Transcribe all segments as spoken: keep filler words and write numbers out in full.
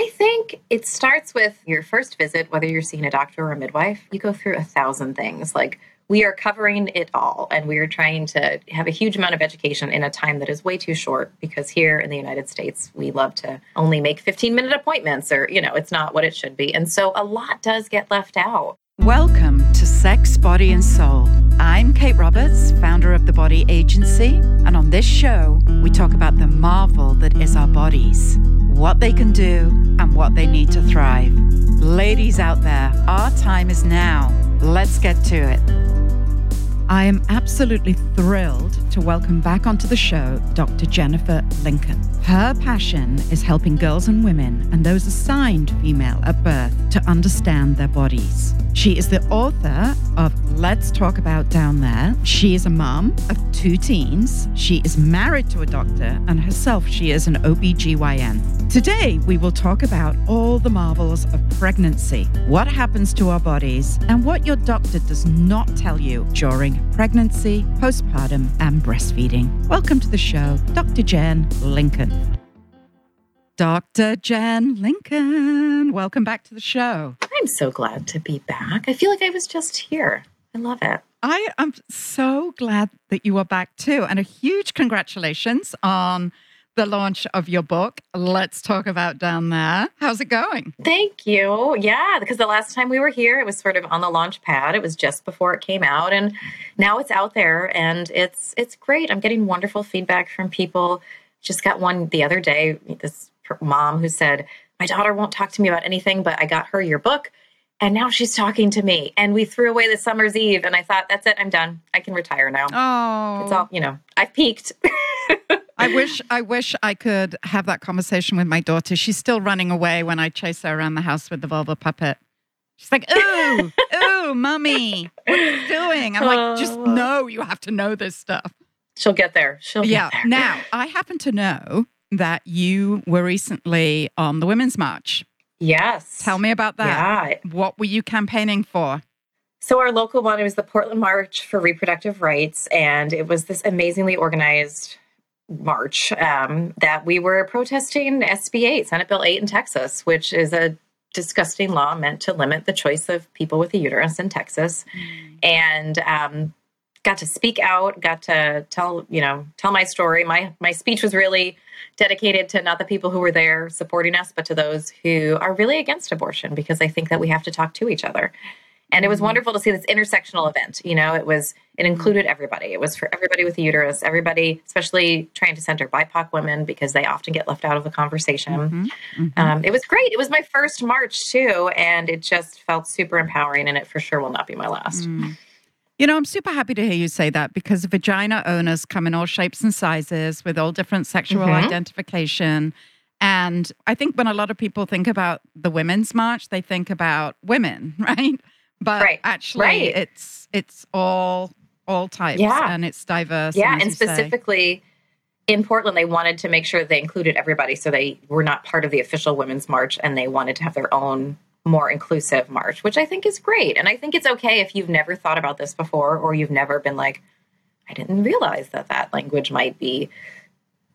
I think it starts with your first visit, whether you're seeing a doctor or a midwife. You go through a thousand things. Like, we are covering it all, and we are trying to have a huge amount of education in a time that is way too short, because here in the United States, we love to only make fifteen-minute appointments, or, you know, it's not what it should be. And so a lot does get left out. Welcome to Sex, Body, and Soul. I'm Kate Roberts, founder of The Body Agency, and on this show, we talk about the marvel that is our bodies, what they can do, and what they need to thrive. Ladies out there, our time is now. Let's get to it. I am absolutely thrilled to welcome back onto the show Doctor Jennifer Lincoln. Her passion is helping girls and women and those assigned female at birth to understand their bodies. She is the author of Let's Talk About Down There. She is a mom of two teens. She is married to a doctor, and herself she is an O B G Y N. Today we will talk about all the marvels of pregnancy, what happens to our bodies, and what your doctor does not tell you during pregnancy, postpartum, and breastfeeding. Welcome to the show, Doctor Jen Lincoln. Doctor Jen Lincoln, welcome back to the show. I'm so glad to be back. I feel like I was just here. I love it. I am so glad that you are back too. And a huge congratulations on the launch of your book, Let's Talk About Down There. How's it going? Thank you. Yeah, because the last time we were here, it was sort of on the launch pad. It was just before it came out, and now it's out there, and it's it's great. I'm getting wonderful feedback from people. Just got one the other day, this mom who said, my daughter won't talk to me about anything, but I got her your book, and now she's talking to me. And we threw away the summer's eve, and I thought, that's it, I'm done. I can retire now. Oh. It's all, you know, I've peaked. I wish I wish I could have that conversation with my daughter. She's still running away when I chase her around the house with the vulva puppet. She's like, ooh, ooh, mommy, what are you doing? I'm like, just no, you have to know this stuff. She'll get there. She'll yeah. get there. Now, I happen to know that you were recently on the Women's March. Yes. Tell me about that. Yeah. What were you campaigning for? So our local one, it was the Portland March for Reproductive Rights, and it was this amazingly organized march um, that we were protesting S B eight, Senate Bill eight in Texas, which is a disgusting law meant to limit the choice of people with a uterus in Texas. And um, got to speak out, got to tell, you know, tell my story. My my speech was really dedicated to not the people who were there supporting us, but to those who are really against abortion, because I think that we have to talk to each other. And it was wonderful to see this intersectional event. You know, it was, it included everybody. It was for everybody with a uterus, everybody, especially trying to center B I P O C women, because they often get left out of the conversation. Mm-hmm. Mm-hmm. Um, it was great. It was my first march too, and it just felt super empowering, and it for sure will not be my last. Mm. You know, I'm super happy to hear you say that, because vagina owners come in all shapes and sizes with all different sexual mm-hmm. identification. And I think when a lot of people think about the Women's March, they think about women, right? But right. actually, right. it's it's all all types, yeah. and it's diverse. Yeah, and, and specifically say. in Portland, they wanted to make sure they included everybody, so they were not part of the official Women's March, and they wanted to have their own more inclusive march, which I think is great. And I think it's okay if you've never thought about this before, or you've never been like, I didn't realize that that language might be,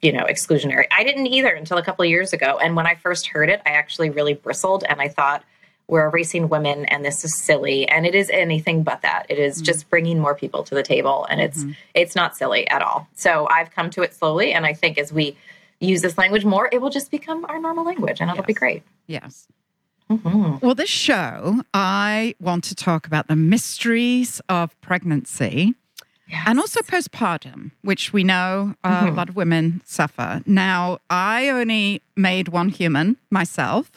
you know, exclusionary. I didn't either until a couple of years ago. And when I first heard it, I actually really bristled, and I thought, we're erasing women, and this is silly. And it is anything but that. It is mm-hmm. just bringing more people to the table, and it's mm-hmm. it's not silly at all. So I've come to it slowly, and I think as we use this language more, it will just become our normal language, and yes. it'll be great. Yes. Mm-hmm. Well, this show, I want to talk about the mysteries of pregnancy yes. and also postpartum, which we know uh, mm-hmm. a lot of women suffer. Now, I only made one human myself.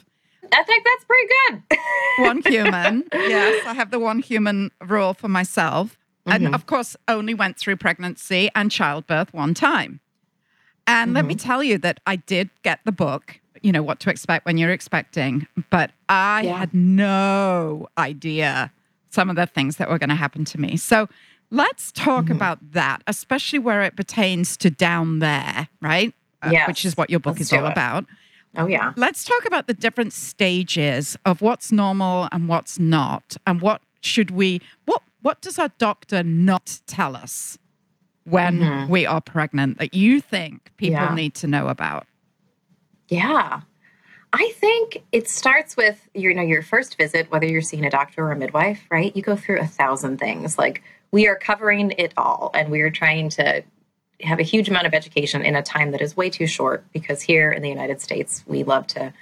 I think that's pretty good. One human. Yes, I have the one human rule for myself. Mm-hmm. And of course, only went through pregnancy and childbirth one time. And mm-hmm. let me tell you that I did get the book, you know, What to Expect When You're Expecting, but I yeah. had no idea some of the things that were going to happen to me. So let's talk mm-hmm. about that, especially where it pertains to down there, right? Yes. Uh, which is what your book let's is all it. about. Oh, yeah. Let's talk about the different stages of what's normal and what's not. And what should we, what what does our doctor not tell us when mm-hmm. we are pregnant that you think people yeah. need to know about? Yeah. I think it starts with, you know, your first visit, whether you're seeing a doctor or a midwife, right? You go through a thousand things. Like, we are covering it all, and we are trying to have a huge amount of education in a time that is way too short, because here in the United States, we love to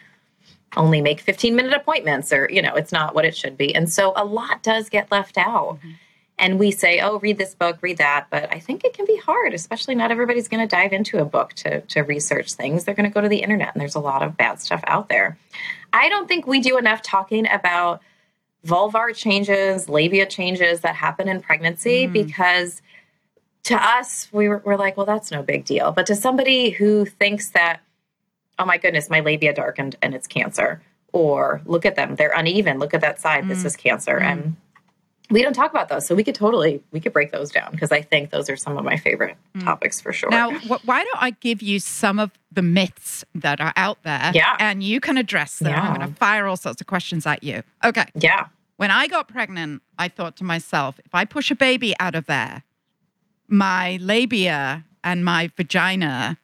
only make fifteen-minute appointments, or, you know, it's not what it should be. And so a lot does get left out. Mm-hmm. And we say, oh, read this book, read that. But I think it can be hard, especially not everybody's going to dive into a book to, to research things. They're going to go to the internet, and there's a lot of bad stuff out there. I don't think we do enough talking about vulvar changes, labia changes that happen in pregnancy, mm. because to us, we were, we're like, well, that's no big deal. But to somebody who thinks that, oh my goodness, my labia darkened and it's cancer, or look at them, they're uneven, look at that side, mm. this is cancer. Mm. And we don't talk about those. So we could totally, we could break those down, because I think those are some of my favorite mm. topics for sure. Now, wh- why don't I give you some of the myths that are out there yeah. and you can address them. Yeah. I'm going to fire all sorts of questions at you. Okay. Yeah. When I got pregnant, I thought to myself, if I push a baby out of there, my labia and my vagina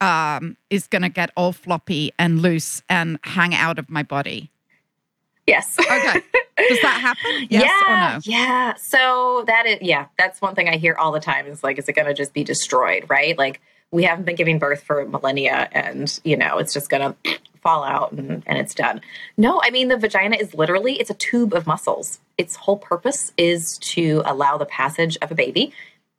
um, is going to get all floppy and loose and hang out of my body. Yes. Okay. Does that happen? Yes yeah, or no? Yeah. So that is, yeah, that's one thing I hear all the time is like, is it going to just be destroyed, right? Like, we haven't been giving birth for millennia, and, you know, it's just going to fall out and, and it's done. No, I mean, the vagina is literally, it's a tube of muscles. Its whole purpose is to allow the passage of a baby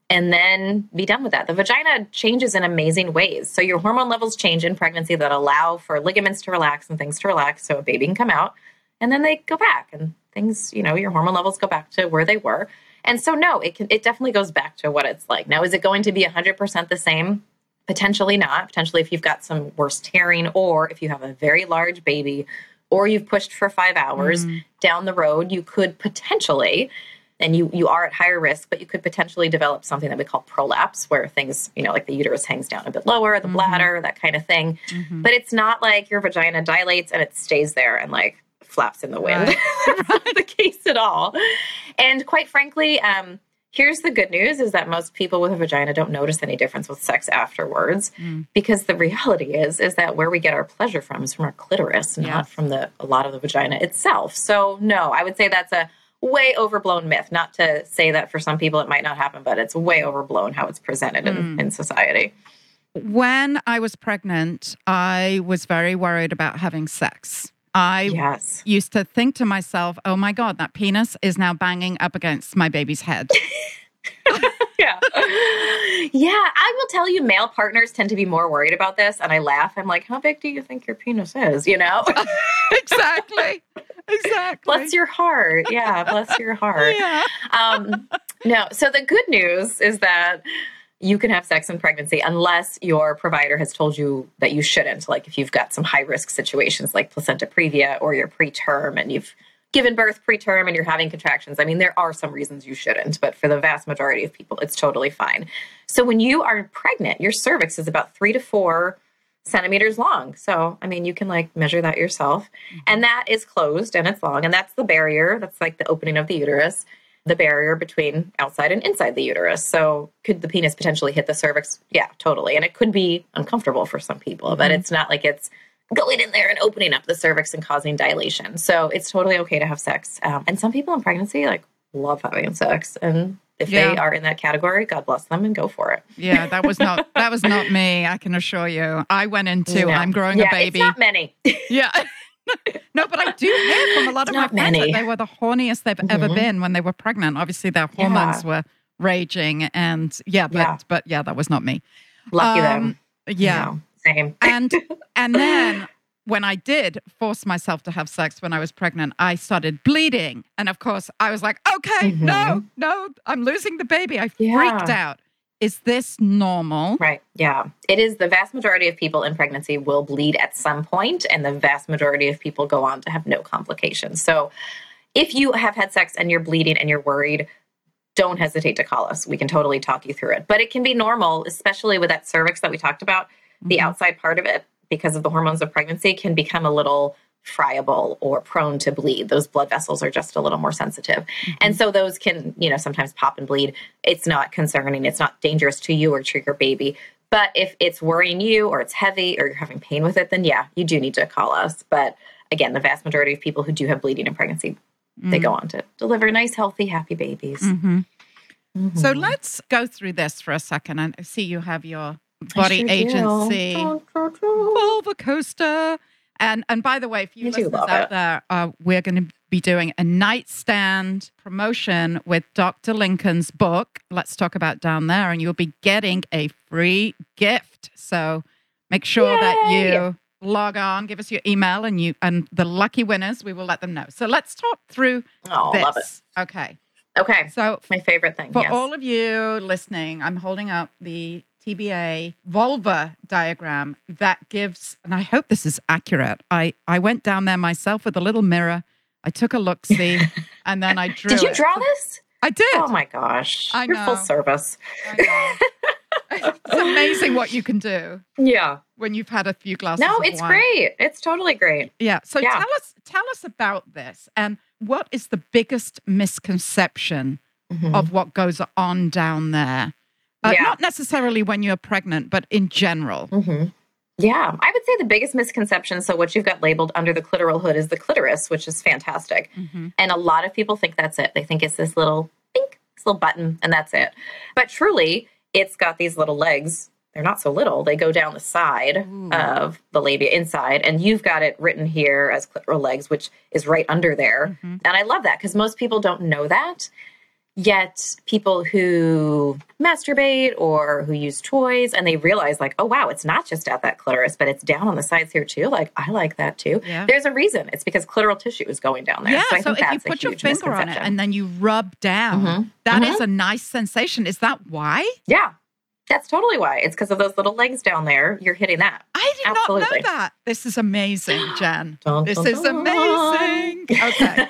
and then be done with that. The vagina changes in amazing ways. So your hormone levels change in pregnancy that allow for ligaments to relax and things to relax so a baby can come out. And then they go back and things, you know, your hormone levels go back to where they were. And so, no, it can, it definitely goes back to what it's like. Now, is it going to be one hundred percent the same? Potentially not. Potentially if you've got some worse tearing, or if you have a very large baby, or you've pushed for five hours mm. down the road, you could potentially, and you, you are at higher risk, but you could potentially develop something that we call prolapse, where things, you know, like the uterus hangs down a bit lower, the mm-hmm. bladder, that kind of thing. Mm-hmm. But it's not like your vagina dilates and it stays there and like, flaps in the wind. Right. That's not the case at all. And quite frankly, um, here's the good news is that most people with a vagina don't notice any difference with sex afterwards, mm. because the reality is, is that where we get our pleasure from is from our clitoris, yes. not from the a lot of the vagina itself. So no, I would say that's a way overblown myth, not to say that for some people it might not happen, but it's way overblown how it's presented mm. in, in society. When I was pregnant, I was very worried about having sex. I yes. used to think to myself, oh my God, that penis is now banging up against my baby's head. yeah. Yeah. I will tell you, male partners tend to be more worried about this. And I laugh. I'm like, how big do you think your penis is? You know? exactly. Exactly. Bless your heart. Yeah. Bless your heart. Yeah. Um, no. So the good news is that you can have sex in pregnancy unless your provider has told you that you shouldn't. Like if you've got some high risk situations like placenta previa, or you're preterm and you've given birth preterm and you're having contractions. I mean, there are some reasons you shouldn't, but for the vast majority of people, it's totally fine. So when you are pregnant, your cervix is about three to four centimeters long. So, I mean, you can like measure that yourself, and that is closed and it's long, and that's the barrier. That's like the opening of the uterus. The barrier between outside and inside the uterus. So could the penis potentially hit the cervix? Yeah, totally. And it could be uncomfortable for some people, mm-hmm. but it's not like it's going in there and opening up the cervix and causing dilation. So it's totally okay to have sex. Um, and some people in pregnancy like love having sex. And if yeah. they are in that category, God bless them and go for it. Yeah, that was not that was not me, I can assure you. I went into no. I'm growing yeah, a baby. It's not many. yeah. No, but I do hear from a lot of my friends that they were the horniest they've mm-hmm. ever been when they were pregnant. Obviously, their hormones yeah. were raging, and yeah, but yeah. but yeah, that was not me. Lucky um, them. Yeah, no, same. And and then when I did force myself to have sex when I was pregnant, I started bleeding, and of course, I was like, okay, mm-hmm. no, no, I'm losing the baby. I yeah. freaked out. Is this normal? Right. Yeah. It is. The vast majority of people in pregnancy will bleed at some point, and the vast majority of people go on to have no complications. So if you have had sex and you're bleeding and you're worried, don't hesitate to call us. We can totally talk you through it. But it can be normal, especially with that cervix that we talked about. Mm-hmm. The outside part of it, because of the hormones of pregnancy, can become a little friable or prone to bleed. Those blood vessels are just a little more sensitive. Mm-hmm. And so those can, you know, sometimes pop and bleed. It's not concerning. It's not dangerous to you or to your baby. But if it's worrying you or it's heavy or you're having pain with it, then yeah, you do need to call us. But again, the vast majority of people who do have bleeding in pregnancy, mm-hmm. they go on to deliver nice, healthy, happy babies. Mm-hmm. Mm-hmm. So let's go through this for a second. I see you have your Body Agency Volvo Coaster. And and by the way, if you I listeners out it. there, uh, we're going to be doing a nightstand promotion with Doctor Lincoln's book, Let's Talk About Down There, and you'll be getting a free gift. So make sure Yay. that you log on, give us your email, and you and the lucky winners, we will let them know. So let's talk through oh, this. Love it. Okay. Okay. So my favorite thing. For yes. all of you listening, I'm holding up the T B A vulva diagram that gives, and I hope this is accurate. I, I went down there myself with a little mirror. I took a look-see, and then I drew Did you draw it. this? I did. Oh, my gosh. I You're know. full service. I know. It's amazing what you can do. Yeah. When you've had a few glasses No, of it's wine. great. It's tototally great. Yeah. So yeah. tell us tell us about this, and what is the biggest misconception mm-hmm. of what goes on down there? Uh, yeah. Not necessarily when you're pregnant, but in general. Mm-hmm. Yeah. I would say the biggest misconception, so what you've got labeled under the clitoral hood is the clitoris, which is fantastic. Mm-hmm. And a lot of people think that's it. They think it's this little, bink, this little button, and that's it. But truly, it's got these little legs. They're not so little. They go down the side Ooh. of the labia inside, and you've got it written here as clitoral legs, which is right under there. Mm-hmm. And I love that because most people don't know that. Yet people who masturbate or who use toys and they realize like, oh, wow, it's not just at that clitoris, but it's down on the sides here too. Like, I like that too. Yeah. There's a reason. It's because clitoral tissue is going down there. Yeah, so I so think if that's you put your finger on it and then you rub down, mm-hmm. that mm-hmm. is a nice sensation. Is that why? Yeah, that's totally why. It's because of those little legs down there. You're hitting that. I did Absolutely. not know that. This is amazing, Jen. dun, this dun, is dun. amazing. Okay.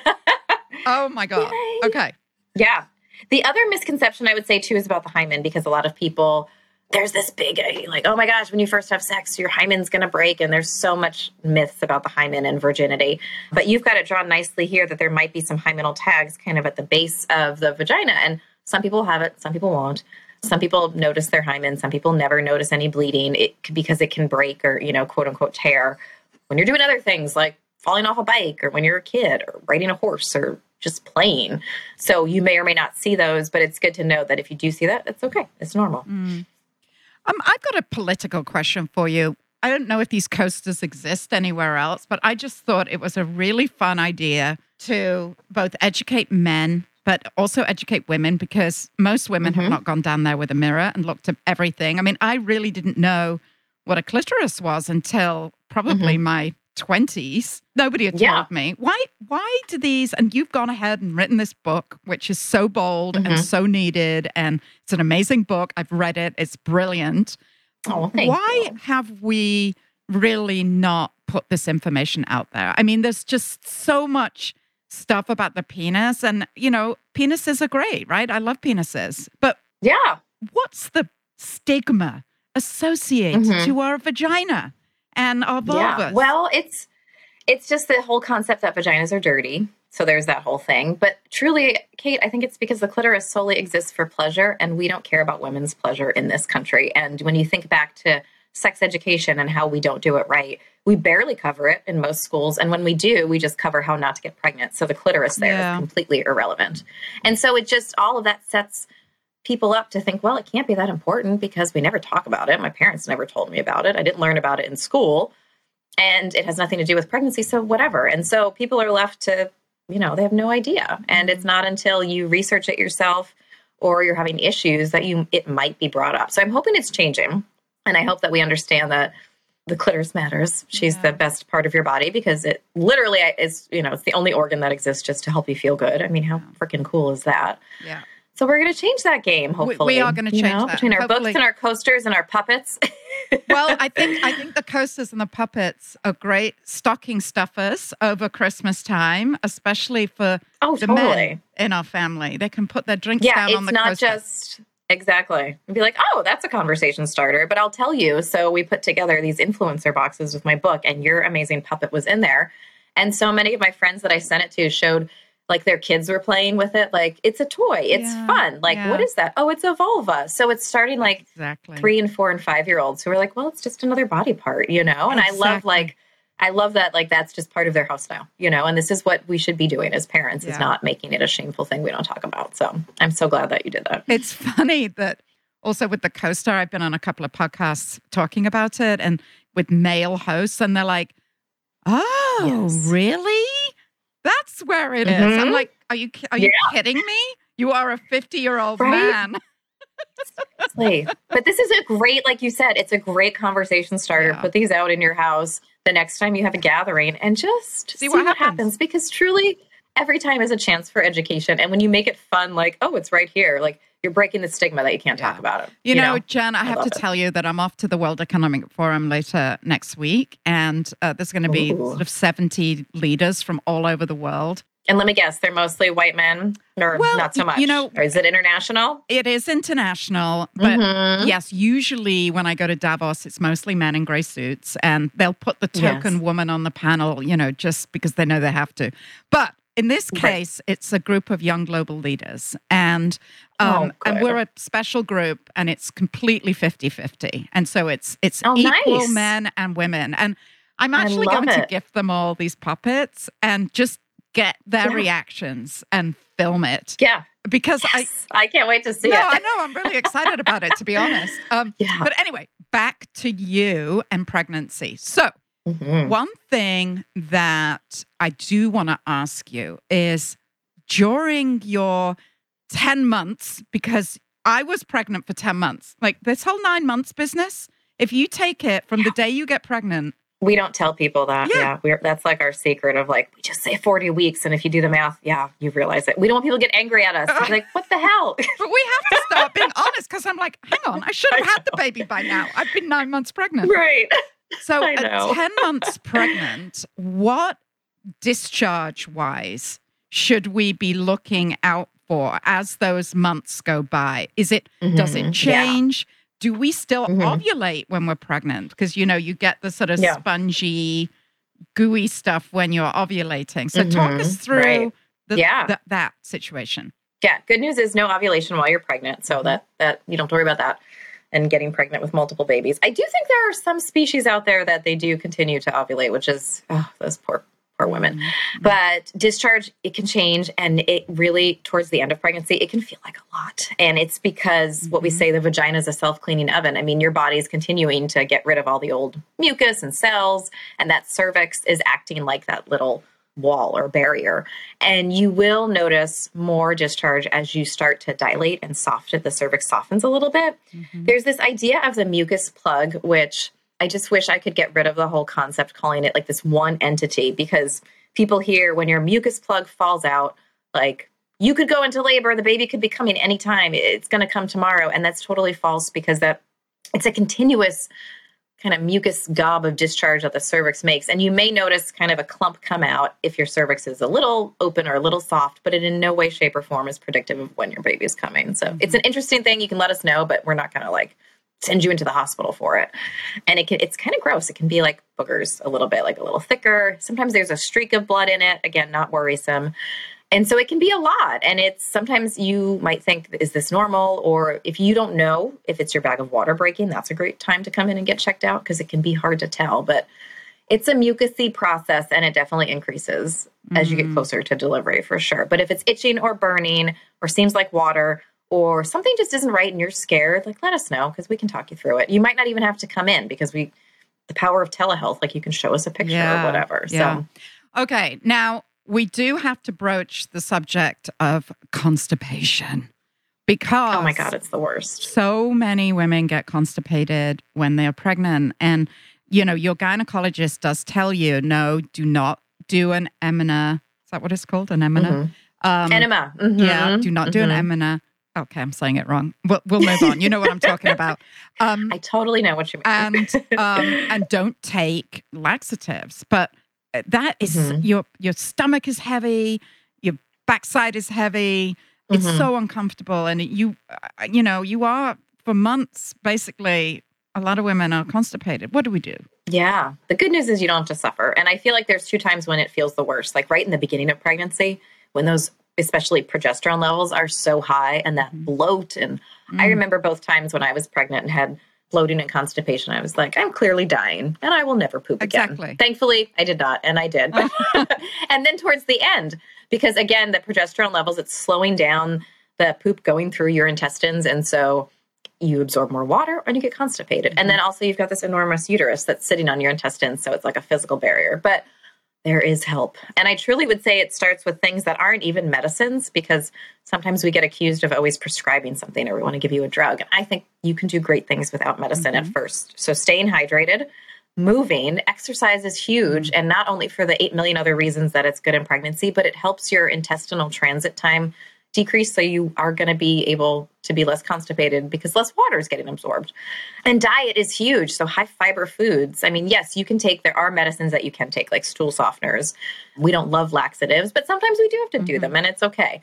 Oh, my God. Yay. Okay. Yeah. The other misconception I would say, too, is about the hymen, because a lot of people, there's this big, like, oh, my gosh, when you first have sex, your hymen's going to break. And there's so much myths about the hymen and virginity. But you've got it drawn nicely here that there might be some hymenal tags kind of at the base of the vagina. And some people have it. Some people won't. Some people notice their hymen. Some people never notice any bleeding it, because it can break or, you know, quote unquote, tear when you're doing other things like falling off a bike or when you're a kid or riding a horse or just plain. So you may or may not see those, but it's good to know that if you do see that, it's okay. It's normal. Mm. Um, I've got a political question for you. I don't know if these coasters exist anywhere else, but I just thought it was a really fun idea to both educate men, but also educate women, because most women mm-hmm. have not gone down there with a mirror and looked at everything. I mean, I really didn't know what a clitoris was until probably mm-hmm. my twenties. Nobody had told yeah. me. Why why do these, and you've gone ahead and written this book, which is so bold mm-hmm. and so needed, and it's an amazing book. I've read it. It's brilliant. Oh, thank why you. have we really not put this information out there? I mean, there's just so much stuff about the penis, and, you know, penises are great, right? I love penises. But yeah, what's the stigma associated mm-hmm. to our vagina? And our vulvas. Yeah. Well, it's it's just the whole concept that vaginas are dirty. So there's that whole thing. But truly, Kate, I think it's because the clitoris solely exists for pleasure, and we don't care about women's pleasure in this country. And when you think back to sex education and how we don't do it right, we barely cover it in most schools. And when we do, we just cover how not to get pregnant. So the clitoris there yeah. is completely irrelevant. And so it just, all of that sets people up to think, well, it can't be that important because we never talk about it. My parents never told me about it. I didn't learn about it in school, and it has nothing to do with pregnancy, so whatever. And so people are left to, you know, they have no idea. And it's not until you research it yourself or you're having issues that you it might be brought up. So I'm hoping it's changing, and I hope that we understand that the clitoris matters. She's yeah. the best part of your body because it literally is, you know, it's the only organ that exists just to help you feel good. I mean, how freaking cool is that? Yeah. So we're going to change that game, hopefully. We are going to change you know, that. Between our hopefully. books and our coasters and our puppets. Well, I think I think the coasters and the puppets are great stocking stuffers over Christmas time, especially for oh, the totally. men in our family. They can put their drinks yeah, down on the coaster. Yeah, it's not just... Exactly. And be like, oh, that's a conversation starter. But I'll tell you, so we put together these influencer boxes with my book, and your amazing puppet was in there. And so many of my friends that I sent it to showed like their kids were playing with it. Like, it's a toy. It's yeah, fun. Like, yeah. What is that? Oh, it's a vulva. So it's starting like exactly. three and four and five-year-olds who are like, well, it's just another body part, you know? And exactly. I love like, I love that. Like, that's just part of their house now, you know? And this is what we should be doing as parents yeah. is not making it a shameful thing we don't talk about. So I'm so glad that you did that. It's funny that also with the co-star, I've been on a couple of podcasts talking about it and with male hosts, and they're like, oh, yes. really? That's where it mm-hmm. is. I'm like, are you are yeah. you kidding me? You are a fifty-year-old right? man. Seriously. But this is a great, like you said, it's a great conversation starter. Yeah. Put these out in your house the next time you have a gathering and just see, see what, what happens. happens. Because truly, every time is a chance for education. And when you make it fun, like, oh, it's right here. Like, you're breaking the stigma that you can't yeah. talk about it. You, you know, know, Jen, I, I have to it. tell you that I'm off to the World Economic Forum later next week. And uh, there's going to be Ooh. sort of seventy leaders from all over the world. And let me guess, they're mostly white men or well, not so much. You know, or is it international? It is international. But mm-hmm. yes, usually when I go to Davos, it's mostly men in gray suits. And they'll put the token yes. woman on the panel, you know, just because they know they have to. But in this case, right. it's a group of young global leaders, and um, oh, and we're a special group, and it's completely fifty-fifty. And so it's it's oh, equal nice. men and women. And I'm actually going it. to gift them all these puppets and just get their yeah. reactions and film it. Yeah. Because yes. I I can't wait to see no, it. No, I know. I'm really excited about it, to be honest. Um, yeah. But anyway, back to you and pregnancy. So. Mm-hmm. One thing that I do want to ask you is during your ten months, because I was pregnant for ten months, like this whole nine months business, if you take it from yeah. the day you get pregnant. We don't tell people that. Yeah. yeah we're, that's like our secret of like, we just say forty weeks. And if you do the math, yeah, you realize it. We don't want people to get angry at us. Uh, like, what the hell? But we have to start being honest because I'm like, hang on, I should have had the baby by now. I've been nine months pregnant. Right. So at ten months pregnant, what discharge-wise should we be looking out for as those months go by? Is it, mm-hmm. does it change? Yeah. Do we still mm-hmm. ovulate when we're pregnant? Because, you know, you get the sort of yeah. spongy, gooey stuff when you're ovulating. So mm-hmm. talk us through right. the, yeah. th- that situation. Yeah. Good news is no ovulation while you're pregnant. So that, that you don't have to worry about that. And getting pregnant with multiple babies. I do think there are some species out there that they do continue to ovulate, which is, oh, those poor, poor women. Mm-hmm. But discharge, it can change. And it really, towards the end of pregnancy, it can feel like a lot. And it's because mm-hmm. what we say, the vagina is a self-cleaning oven. I mean, your body's continuing to get rid of all the old mucus and cells. And that cervix is acting like that little wall or barrier. And you will notice more discharge as you start to dilate and soften. The cervix softens a little bit. Mm-hmm. There's this idea of the mucus plug, which I just wish I could get rid of the whole concept, calling it like this one entity, because people hear when your mucus plug falls out, like you could go into labor, the baby could be coming anytime, it's going to come tomorrow. And that's totally false, because that it's a continuous kind of mucus gob of discharge that the cervix makes. And you may notice kind of a clump come out if your cervix is a little open or a little soft, but it in no way, shape, or form is predictive of when your baby is coming. So mm-hmm. it's an interesting thing. You can let us know, but we're not going to like send you into the hospital for it. And it can, it's kind of gross. It can be like boogers a little bit, like a little thicker. Sometimes there's a streak of blood in it. Again, not worrisome. And so it can be a lot. And it's sometimes you might think, is this normal? Or if you don't know if it's your bag of water breaking, that's a great time to come in and get checked out, because it can be hard to tell. But it's a mucusy process, and it definitely increases mm-hmm. as you get closer to delivery for sure. But if it's itching or burning or seems like water or something just isn't right and you're scared, like let us know, because we can talk you through it. You might not even have to come in, because we, the power of telehealth, like you can show us a picture yeah, or whatever. Yeah. So, okay. Now, we do have to broach the subject of constipation, because oh my God, it's the worst. So many women get constipated when they're pregnant. And, you know, your gynecologist does tell you, no, do not do an emina. Is that what it's called? An emina? Mm-hmm. Um, Enema. Mm-hmm. Yeah, do not do mm-hmm. an emina. Okay, I'm saying it wrong. We'll, we'll move on. You know what I'm talking about. Um, I totally know what you mean. And, um, and don't take laxatives, but that is mm-hmm. your your stomach is heavy, your backside is heavy. It's mm-hmm. so uncomfortable, and you you know you are for months basically. A lot of women are constipated. What do we do? Yeah, the good news is you don't have to suffer. And I feel like there's two times when it feels the worst, like right in the beginning of pregnancy when those, especially progesterone levels, are so high and that bloat. And mm. I remember both times when I was pregnant and had bloating and constipation, I was like, I'm clearly dying and I will never poop exactly. again. Thankfully, I did not. And I did. And then towards the end, because again, the progesterone levels, it's slowing down the poop going through your intestines. And so you absorb more water and you get constipated. Mm-hmm. And then also you've got this enormous uterus that's sitting on your intestines. So it's like a physical barrier, but there is help. And I truly would say it starts with things that aren't even medicines, because sometimes we get accused of always prescribing something or we want to give you a drug. And I think you can do great things without medicine mm-hmm. at first. So staying hydrated, moving, exercise is huge. Mm-hmm. And not only for the eight million other reasons that it's good in pregnancy, but it helps your intestinal transit time decrease. So you are going to be able to be less constipated because less water is getting absorbed. And diet is huge. So high fiber foods. I mean, yes, you can take, there are medicines that you can take like stool softeners. We don't love laxatives, but sometimes we do have to mm-hmm. do them and it's okay.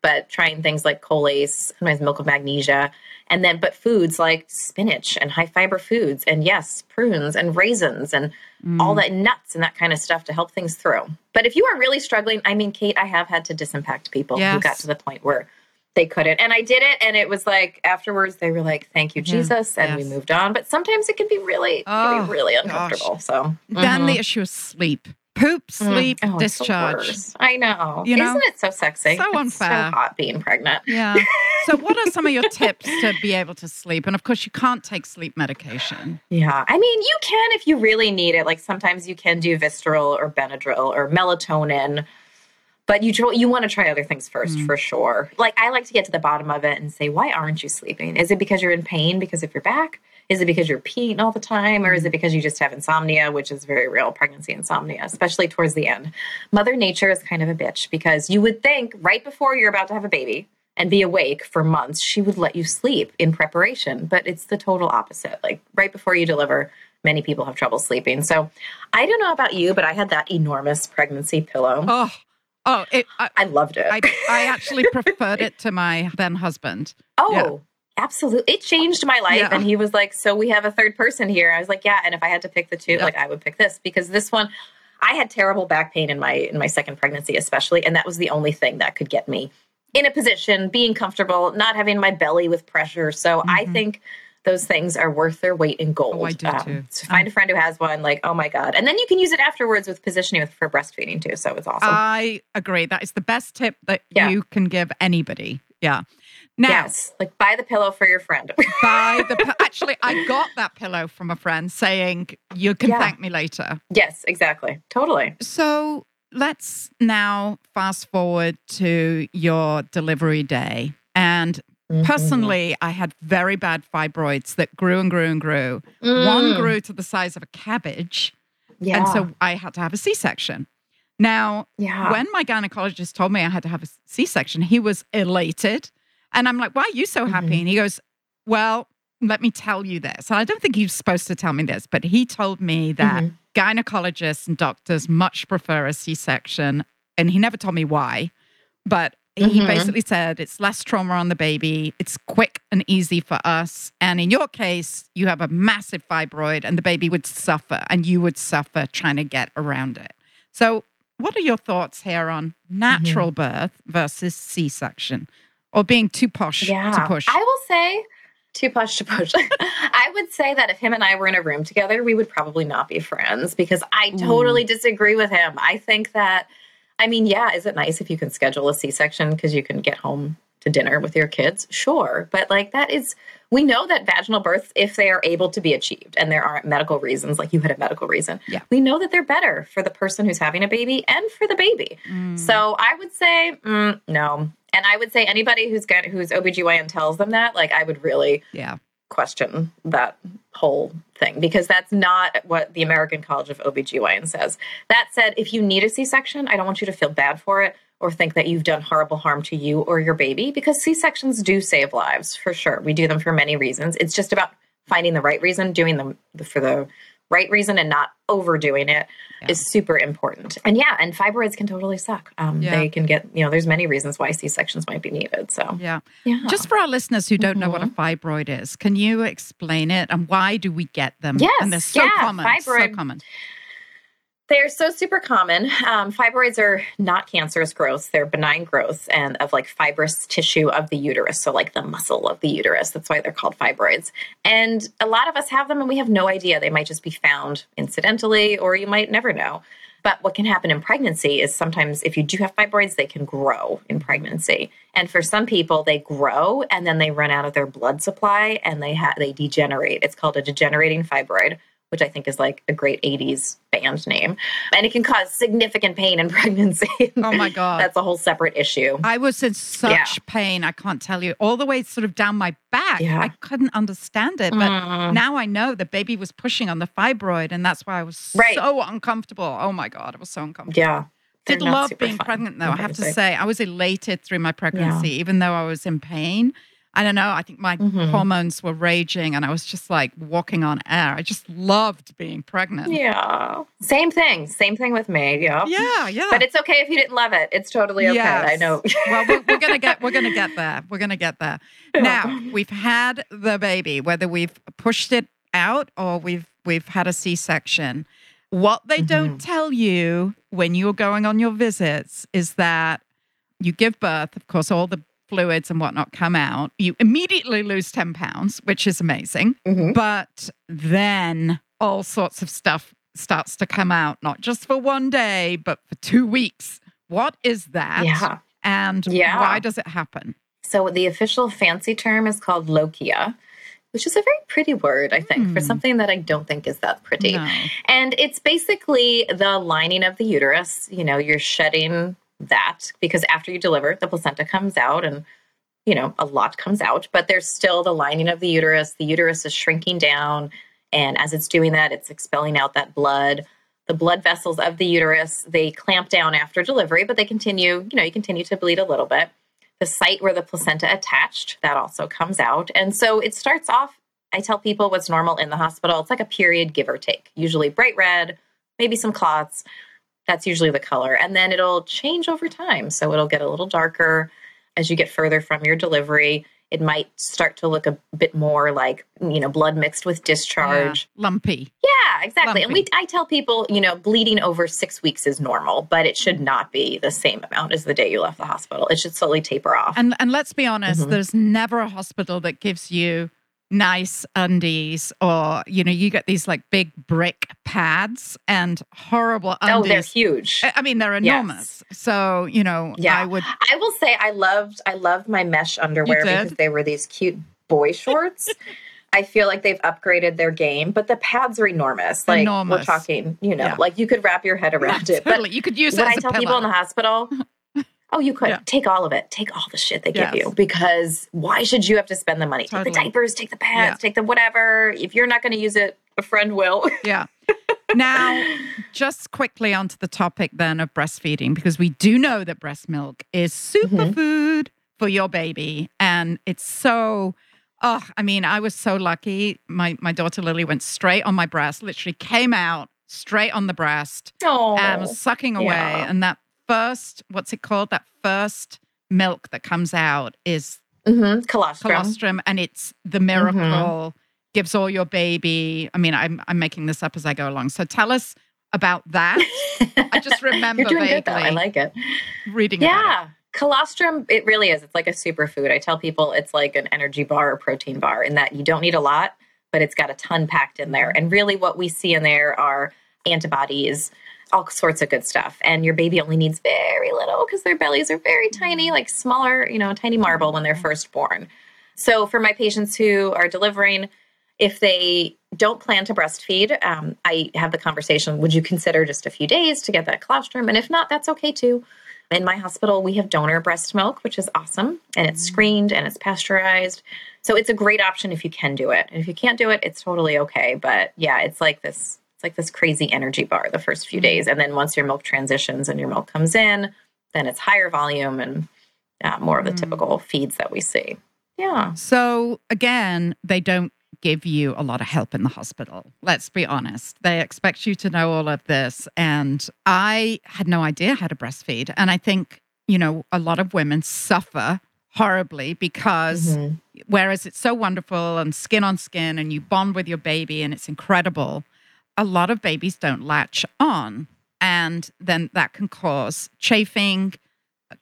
But trying things like Colace, sometimes milk of magnesia, and then, but foods like spinach and high fiber foods and yes, prunes and raisins and mm. all that nuts and that kind of stuff to help things through. But if you are really struggling, I mean, Kate, I have had to disimpact people yes. who got to the point where they couldn't. And I did it. And it was like, afterwards they were like, thank you, Jesus. Yeah. And yes. we moved on. But sometimes it can be really, oh, can be really uncomfortable. Gosh. So mm-hmm. then the issue is sleep. Poop, sleep, mm. oh, discharge. I know. You know. Isn't it so sexy? So unfair. It's so hot being pregnant. Yeah. So what are some of your tips to be able to sleep? And of course, you can't take sleep medication. Yeah. I mean, you can if you really need it. Like sometimes you can do Vistaril or Benadryl or melatonin. But you you want to try other things first, mm. for sure. Like I like to get to the bottom of it and say, why aren't you sleeping? Is it because you're in pain because of your back? Is it because you're peeing all the time, or is it because you just have insomnia, which is very real, pregnancy insomnia, especially towards the end? Mother Nature is kind of a bitch because you would think right before you're about to have a baby and be awake for months, she would let you sleep in preparation, but it's the total opposite. Like right before you deliver, many people have trouble sleeping. So I don't know about you, but I had that enormous pregnancy pillow. Oh, oh, it, I, I loved it. I, I actually preferred it to my then husband. Oh, yeah. Absolutely. It changed my life. Yeah. And he was like, so we have a third person here. I was like, yeah. And if I had to pick the two, yeah. like I would pick this because this one, I had terrible back pain in my, in my second pregnancy, especially. And that was the only thing that could get me in a position, being comfortable, not having my belly with pressure. So mm-hmm. I think those things are worth their weight in gold. Oh, I do um, too. So find a friend who has one, like, oh my God. And then you can use it afterwards with positioning with, for breastfeeding too. So it's awesome. I agree. That is the best tip that yeah. you can give anybody. Yeah. Now, yes, like buy the pillow for your friend. buy the pi- Actually, I got that pillow from a friend saying, you can yeah. thank me later. Yes, exactly. Totally. So let's now fast forward to your delivery day. And mm-hmm. personally, I had very bad fibroids that grew and grew and grew. Mm. One grew to the size of a cabbage. Yeah. And so I had to have a C-section. Now, yeah. when my gynecologist told me I had to have a C-section, he was elated. And I'm like, why are you so happy? Mm-hmm. And he goes, well, let me tell you this. And I don't think he was supposed to tell me this, but he told me that mm-hmm. gynecologists and doctors much prefer a C-section. And he never told me why, but mm-hmm. he basically said it's less trauma on the baby. It's quick and easy for us. And in your case, you have a massive fibroid and the baby would suffer and you would suffer trying to get around it. So what are your thoughts here on natural mm-hmm. birth versus C-section? Or being too posh yeah. to push. I will say too posh to push. I would say that if him and I were in a room together, we would probably not be friends because I totally mm. disagree with him. I think that, I mean, yeah, is it nice if you can schedule a C-section because you can get home to dinner with your kids? Sure. But like that is, we know that vaginal births, if they are able to be achieved and there aren't medical reasons, like you had a medical reason, yeah. we know that they're better for the person who's having a baby and for the baby. Mm. So I would say, mm, no. And I would say anybody who's got, who's O B G Y N tells them that, like I would really yeah. question that whole thing because that's not what the American College of O B G Y N says. That said, if you need a C-section, I don't want you to feel bad for it or think that you've done horrible harm to you or your baby because C-sections do save lives for sure. We do them for many reasons. It's just about finding the right reason, doing them for the right reason and not overdoing it yeah. is super important. And yeah, and fibroids can totally suck. Um, yeah. They can get, you know, there's many reasons why C-sections might be needed. So yeah. yeah. Just for our listeners who don't mm-hmm. know what a fibroid is, can you explain it and why do we get them? Yes. And they're so yeah, common, fibroid. so common. They're so super common. Um, fibroids are not cancerous growths. They're benign growths and of like fibrous tissue of the uterus. So like the muscle of the uterus. That's why they're called fibroids. And a lot of us have them and we have no idea. They might just be found incidentally, or you might never know. But what can happen in pregnancy is sometimes if you do have fibroids, they can grow in pregnancy. And for some people, they grow and then they run out of their blood supply and they ha- they degenerate. It's called a degenerating fibroid, which I think is like a great eighties band name. And it can cause significant pain in pregnancy. Oh my God. That's a whole separate issue. I was in such yeah. pain, I can't tell you, all the way sort of down my back. Yeah. I couldn't understand it. But mm. now I know the baby was pushing on the fibroid and that's why I was right. so uncomfortable. Oh my God, it was so uncomfortable. Yeah. I did love being fun. pregnant though, Amazing. I have to say. I was elated through my pregnancy, yeah. even though I was in pain. I don't know. I think my mm-hmm. hormones were raging and I was just like walking on air. I just loved being pregnant. Yeah. Same thing. Same thing with me. Yeah. Yeah. Yeah. But it's okay if you didn't love it. It's totally okay. Yes. I know. Well, we're, we're going to get, we're going to get there. We're going to get there. Now we've had the baby, whether we've pushed it out or we've, we've had a C-section. What they mm-hmm. don't tell you when you're going on your visits is that you give birth, of course, all the fluids and whatnot come out, you immediately lose ten pounds, which is amazing. Mm-hmm. But then all sorts of stuff starts to come out, not just for one day, but for two weeks. What is that? Yeah. And yeah. why does it happen? So the official fancy term is called lochia, which is a very pretty word, I think, mm. for something that I don't think is that pretty. No. And it's basically the lining of the uterus. You know, you're shedding that because after you deliver, the placenta comes out and, you know, a lot comes out, but there's still the lining of the uterus. The uterus is shrinking down. And as it's doing that, it's expelling out that blood. The blood vessels of the uterus, they clamp down after delivery, but they continue, you know, you continue to bleed a little bit. The site where the placenta attached, that also comes out. And so it starts off, I tell people what's normal in the hospital. It's like a period, give or take, usually bright red, maybe some clots. That's usually the color. And then it'll change over time. So it'll get a little darker as you get further from your delivery. It might start to look a bit more like, you know, blood mixed with discharge. Yeah, lumpy. Yeah, exactly. Lumpy. And we, I tell people, you know, bleeding over six weeks is normal, but it should not be the same amount as the day you left the hospital. It should slowly taper off. And and let's be honest, mm-hmm. there's never a hospital that gives you nice undies, or, you know, you get these like big brick pads and horrible undies. Oh, they're huge. I mean, they're enormous. Yes. So, you know, yeah. I would. I will say I loved, I loved my mesh underwear because they were these cute boy shorts. I feel like they've upgraded their game, but the pads are enormous. Like enormous. We're talking, you know, yeah. like you could wrap your head around yeah, it. Totally. But you could use it. When as I a tell pillow. People in the hospital, oh, you could. Yeah. Take all of it. Take all the shit they yes. give you, because why should you have to spend the money? Totally. Take the diapers, take the pads, yeah. take the whatever. If you're not going to use it, a friend will. Yeah. Now, just quickly onto the topic then of breastfeeding, because we do know that breast milk is superfood mm-hmm. for your baby. And it's so, oh, I mean, I was so lucky. My, my daughter Lily went straight on my breast, literally came out straight on the breast oh, and was sucking away. Yeah. And that first, what's it called? That first milk that comes out is mm-hmm. colostrum. colostrum, and it's the miracle, mm-hmm. gives all your baby. I mean, I'm I'm making this up as I go along. So tell us about that. I just remember You're doing vaguely. Good though. I like it. Reading. Yeah, about it. Colostrum. It really is. It's like a superfood. I tell people it's like an energy bar or protein bar in that you don't need a lot, but it's got a ton packed in there. And really, what we see in there are antibodies, all sorts of good stuff. And your baby only needs very little because their bellies are very tiny, like smaller, you know, tiny marble when they're first born. So for my patients who are delivering, if they don't plan to breastfeed, um, I have the conversation, would you consider just a few days to get that colostrum? And if not, that's okay too. In my hospital, we have donor breast milk, which is awesome. And it's screened and it's pasteurized. So it's a great option if you can do it. And if you can't do it, it's totally okay. But yeah, it's like this It's like this crazy energy bar the first few days. And then once your milk transitions and your milk comes in, then it's higher volume and uh, more of the mm. typical feeds that we see. Yeah. So again, they don't give you a lot of help in the hospital. Let's be honest. They expect you to know all of this. And I had no idea how to breastfeed. And I think, you know, a lot of women suffer horribly because mm-hmm. whereas it's so wonderful and skin on skin and you bond with your baby and it's incredible, a lot of babies don't latch on. and then that can cause chafing,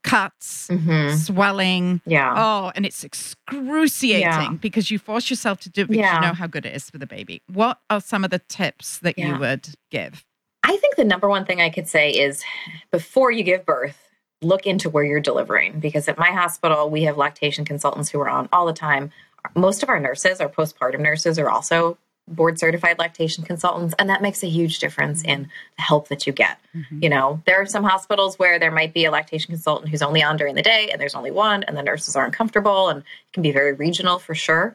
cuts, mm-hmm. swelling. Yeah. Oh, and it's excruciating yeah. because you force yourself to do it because yeah. you know how good it is for the baby. What are some of the tips that yeah. you would give? I think the number one thing I could say is before you give birth, look into where you're delivering, because at my hospital, we have lactation consultants who are on all the time. Most of our nurses, our postpartum nurses, are also board certified lactation consultants. And that makes a huge difference in the help that you get. Mm-hmm. You know, there are some hospitals where there might be a lactation consultant who's only on during the day and there's only one and the nurses aren't comfortable, and it can be very regional for sure.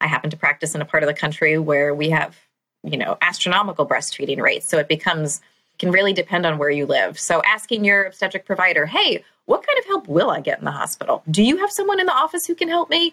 I happen to practice in a part of the country where we have, you know, astronomical breastfeeding rates. So it becomes can really depend on where you live. So asking your obstetric provider, hey, what kind of help will I get in the hospital? Do you have someone in the office who can help me?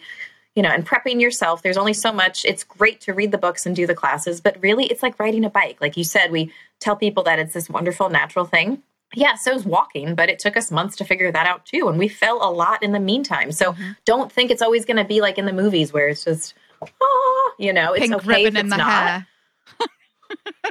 You know, and prepping yourself. There's only so much. It's great to read the books and do the classes, but really it's like riding a bike. Like you said, we tell people that it's this wonderful natural thing. Yeah, so is walking, but it took us months to figure that out too. And we fell a lot in the meantime. So don't think it's always going to be like in the movies where it's just, oh, you know, it's pink okay ribbon if in it's the not. Hair.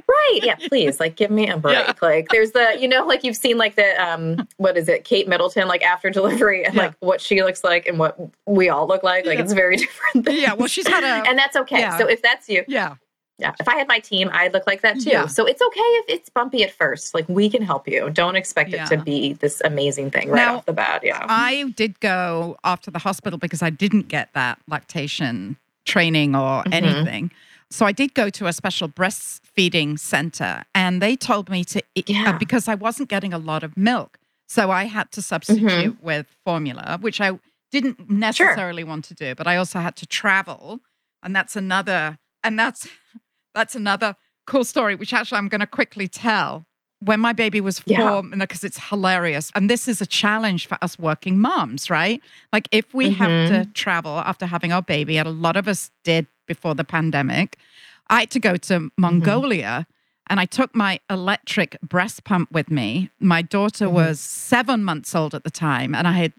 Right. Yeah. Please, like, give me a break. Yeah. Like, there's the, you know, like you've seen, like the, um, what is it, Kate Middleton, like after delivery, and yeah. like what she looks like and what we all look like. Like, yeah. it's very different things. Yeah. Well, she's had a, and that's okay. Yeah. So if that's you, yeah, yeah. If I had my team, I'd look like that too. Yeah. So it's okay if it's bumpy at first. Like, we can help you. Don't expect yeah. it to be this amazing thing right now, off the bat. Yeah. I did go after the hospital because I didn't get that lactation training or mm-hmm. anything. So I did go to a special breastfeeding center, and they told me to eat yeah. uh, because I wasn't getting a lot of milk. So I had to substitute mm-hmm. with formula, which I didn't necessarily sure. want to do, but I also had to travel. And that's another, and that's, that's another cool story, which actually I'm going to quickly tell. When my baby was four, yeah. because it's hilarious. And this is a challenge for us working moms, right? Like if we mm-hmm. have to travel after having our baby, and a lot of us did before the pandemic, I had to go to Mongolia mm-hmm. and I took my electric breast pump with me. My daughter mm-hmm. was seven months old at the time, and I had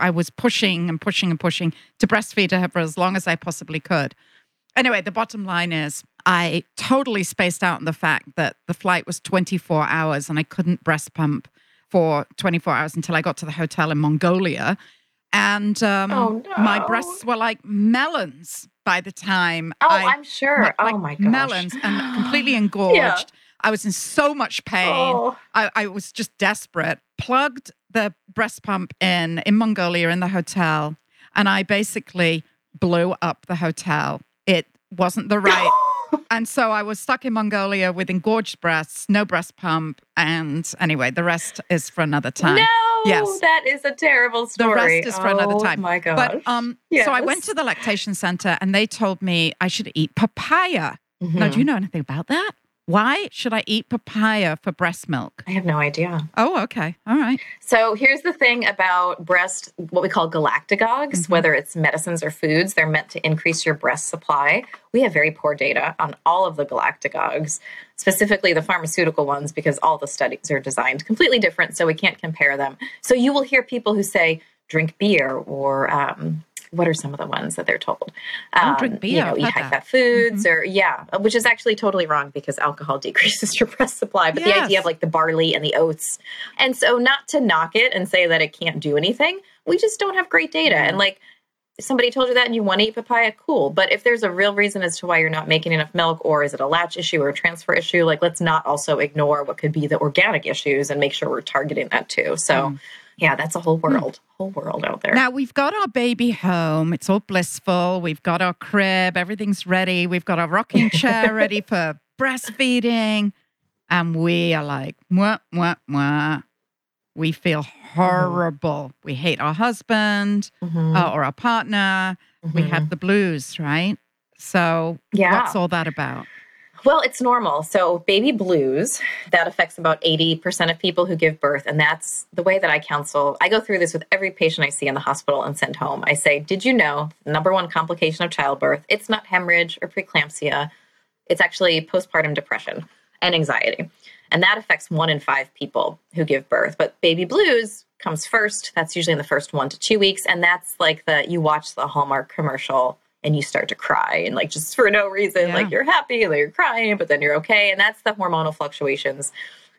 I was pushing and pushing and pushing to breastfeed her for as long as I possibly could. Anyway, the bottom line is I totally spaced out on the fact that the flight was twenty-four hours and I couldn't breast pump for twenty-four hours until I got to the hotel in Mongolia. And um, oh, no. my breasts were like melons by the time. Oh, I, I'm sure. Like, oh, my gosh. Melons, and completely engorged. Yeah. I was in so much pain. Oh. I, I was just desperate. Plugged the breast pump in in Mongolia in the hotel, and I basically blew up the hotel. It wasn't the right. And so I was stuck in Mongolia with engorged breasts, no breast pump. And anyway, the rest is for another time. No, yes. that is a terrible story. The rest is for oh, another time. Oh my gosh. But, um, yes. So I went to the lactation center and they told me I should eat papaya. Mm-hmm. Now, do you know anything about that? Why should I eat papaya for breast milk? I have no idea. Oh, okay. All right. So here's the thing about breast, what we call galactagogues, mm-hmm. whether it's medicines or foods, they're meant to increase your breast supply. We have very poor data on all of the galactagogues, specifically the pharmaceutical ones, because all the studies are designed completely different, so we can't compare them. So you will hear people who say, drink beer, or um, what are some of the ones that they're told? Um, Don't drink beer. You know, eat high fat foods mm-hmm. or, yeah, which is actually totally wrong because alcohol decreases your breast supply. But yes. the idea of like the barley and the oats. And so not to knock it and say that it can't do anything. We just don't have great data. And like somebody told you that and you want to eat papaya, cool. But if there's a real reason as to why you're not making enough milk, or is it a latch issue or a transfer issue, like let's not also ignore what could be the organic issues and make sure we're targeting that too. So mm. yeah, that's a whole world, whole world out there. Now, we've got our baby home. It's all blissful. We've got our crib. Everything's ready. We've got our rocking chair ready for breastfeeding. And we are like, mwah, mwah, mwah. We feel horrible. Mm-hmm. We hate our husband mm-hmm. uh, or our partner. Mm-hmm. We have the blues, right? So yeah. what's all that about? Well, it's normal. So baby blues, that affects about eighty percent of people who give birth. And that's the way that I counsel. I go through this with every patient I see in the hospital and send home. I say, did you know the number one complication of childbirth? It's not hemorrhage or preeclampsia. It's actually postpartum depression and anxiety. And that affects one in five people who give birth. But baby blues comes first. That's usually in the first one to two weeks. And that's like the, you watch the Hallmark commercial and you start to cry, and like just for no reason, yeah. like you're happy, like you're crying, but then you're okay. And that's the hormonal fluctuations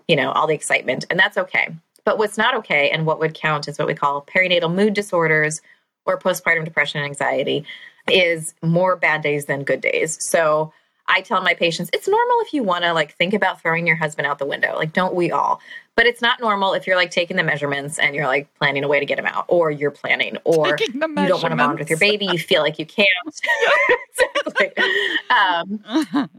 you know, all the excitement, and that's okay. But what's not okay and what would count is what we call perinatal mood disorders or postpartum depression and anxiety is more bad days than good days. So I tell my patients, it's normal if you want to like think about throwing your husband out the window. Like, don't we all? But it's not normal if you're like taking the measurements and you're like planning a way to get him out, or you're planning, or you don't want to bond with your baby. You feel like you can't. like, um,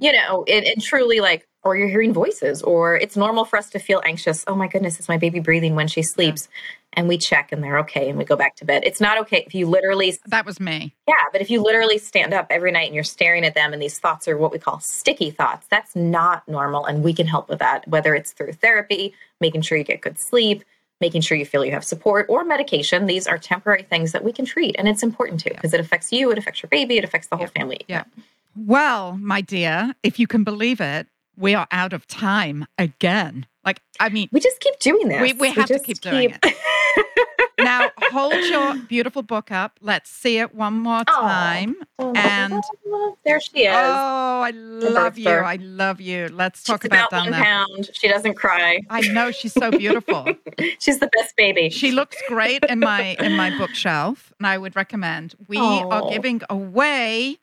you know, it, it truly like, or you're hearing voices, or it's normal for us to feel anxious. Oh my goodness, is my baby breathing when she sleeps? And we check and they're okay and we go back to bed. It's not okay if you literally... That was me. Yeah, but if you literally stand up every night and you're staring at them and these thoughts are what we call sticky thoughts, that's not normal, and we can help with that, whether it's through therapy, making sure you get good sleep, making sure you feel you have support, or medication. These are temporary things that we can treat, and it's important to because yeah. it affects you, it affects your baby, it affects the whole yeah. family. Yeah. Well, my dear, if you can believe it, we are out of time again. Like, I mean, we just keep doing this. We, we, we have to keep, keep doing it. Now, hold your beautiful book up. Let's see it one more time. Oh, and there she is. Oh, I love you. I love you. Let's talk she's about, about down there. Pound. She doesn't cry. I know, she's so beautiful. She's the best baby. She looks great in my in my bookshelf, and I would recommend. We oh. are giving away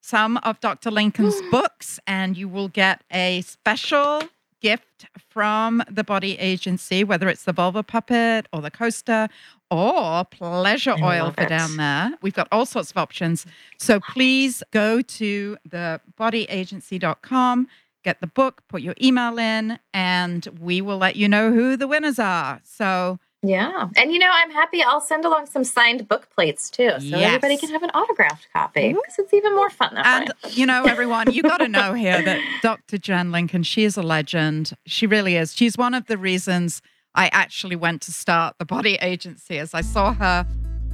some of Doctor Lincoln's books, and you will get a special gift from the Body Agency, whether it's the vulva puppet or the coaster or pleasure oil for down there. We've got all sorts of options. So please go to the body agency dot com, get the book, put your email in, and we will let you know who the winners are. So yeah. And, you know, I'm happy. I'll send along some signed book plates, too, so yes. everybody can have an autographed copy, because it's even more fun that way. And, you know, everyone, you got to know here that Doctor Jen Lincoln, she is a legend. She really is. She's one of the reasons I actually went to start the Body Agency, as I saw her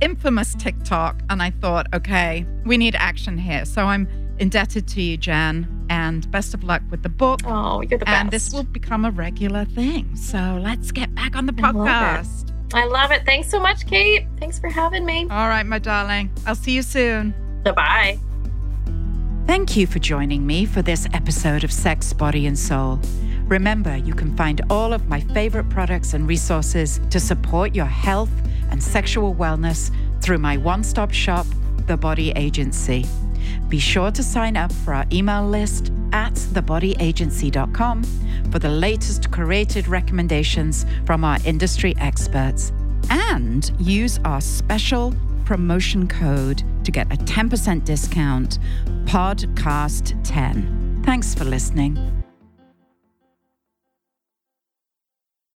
infamous TikTok, and I thought, okay, we need action here. So I'm indebted to you, Jen, and best of luck with the book. Oh, you're the best. And this will become a regular thing. So let's get back on the podcast. I love it. I love it. Thanks so much, Kate. Thanks for having me. All right, my darling. I'll see you soon. Bye-bye. Thank you for joining me for this episode of Sex, Body, and Soul. Remember, you can find all of my favorite products and resources to support your health and sexual wellness through my one-stop shop, The Body Agency. Be sure to sign up for our email list at the body agency dot com for the latest curated recommendations from our industry experts. And use our special promotion code to get a ten percent discount, podcast ten. Thanks for listening.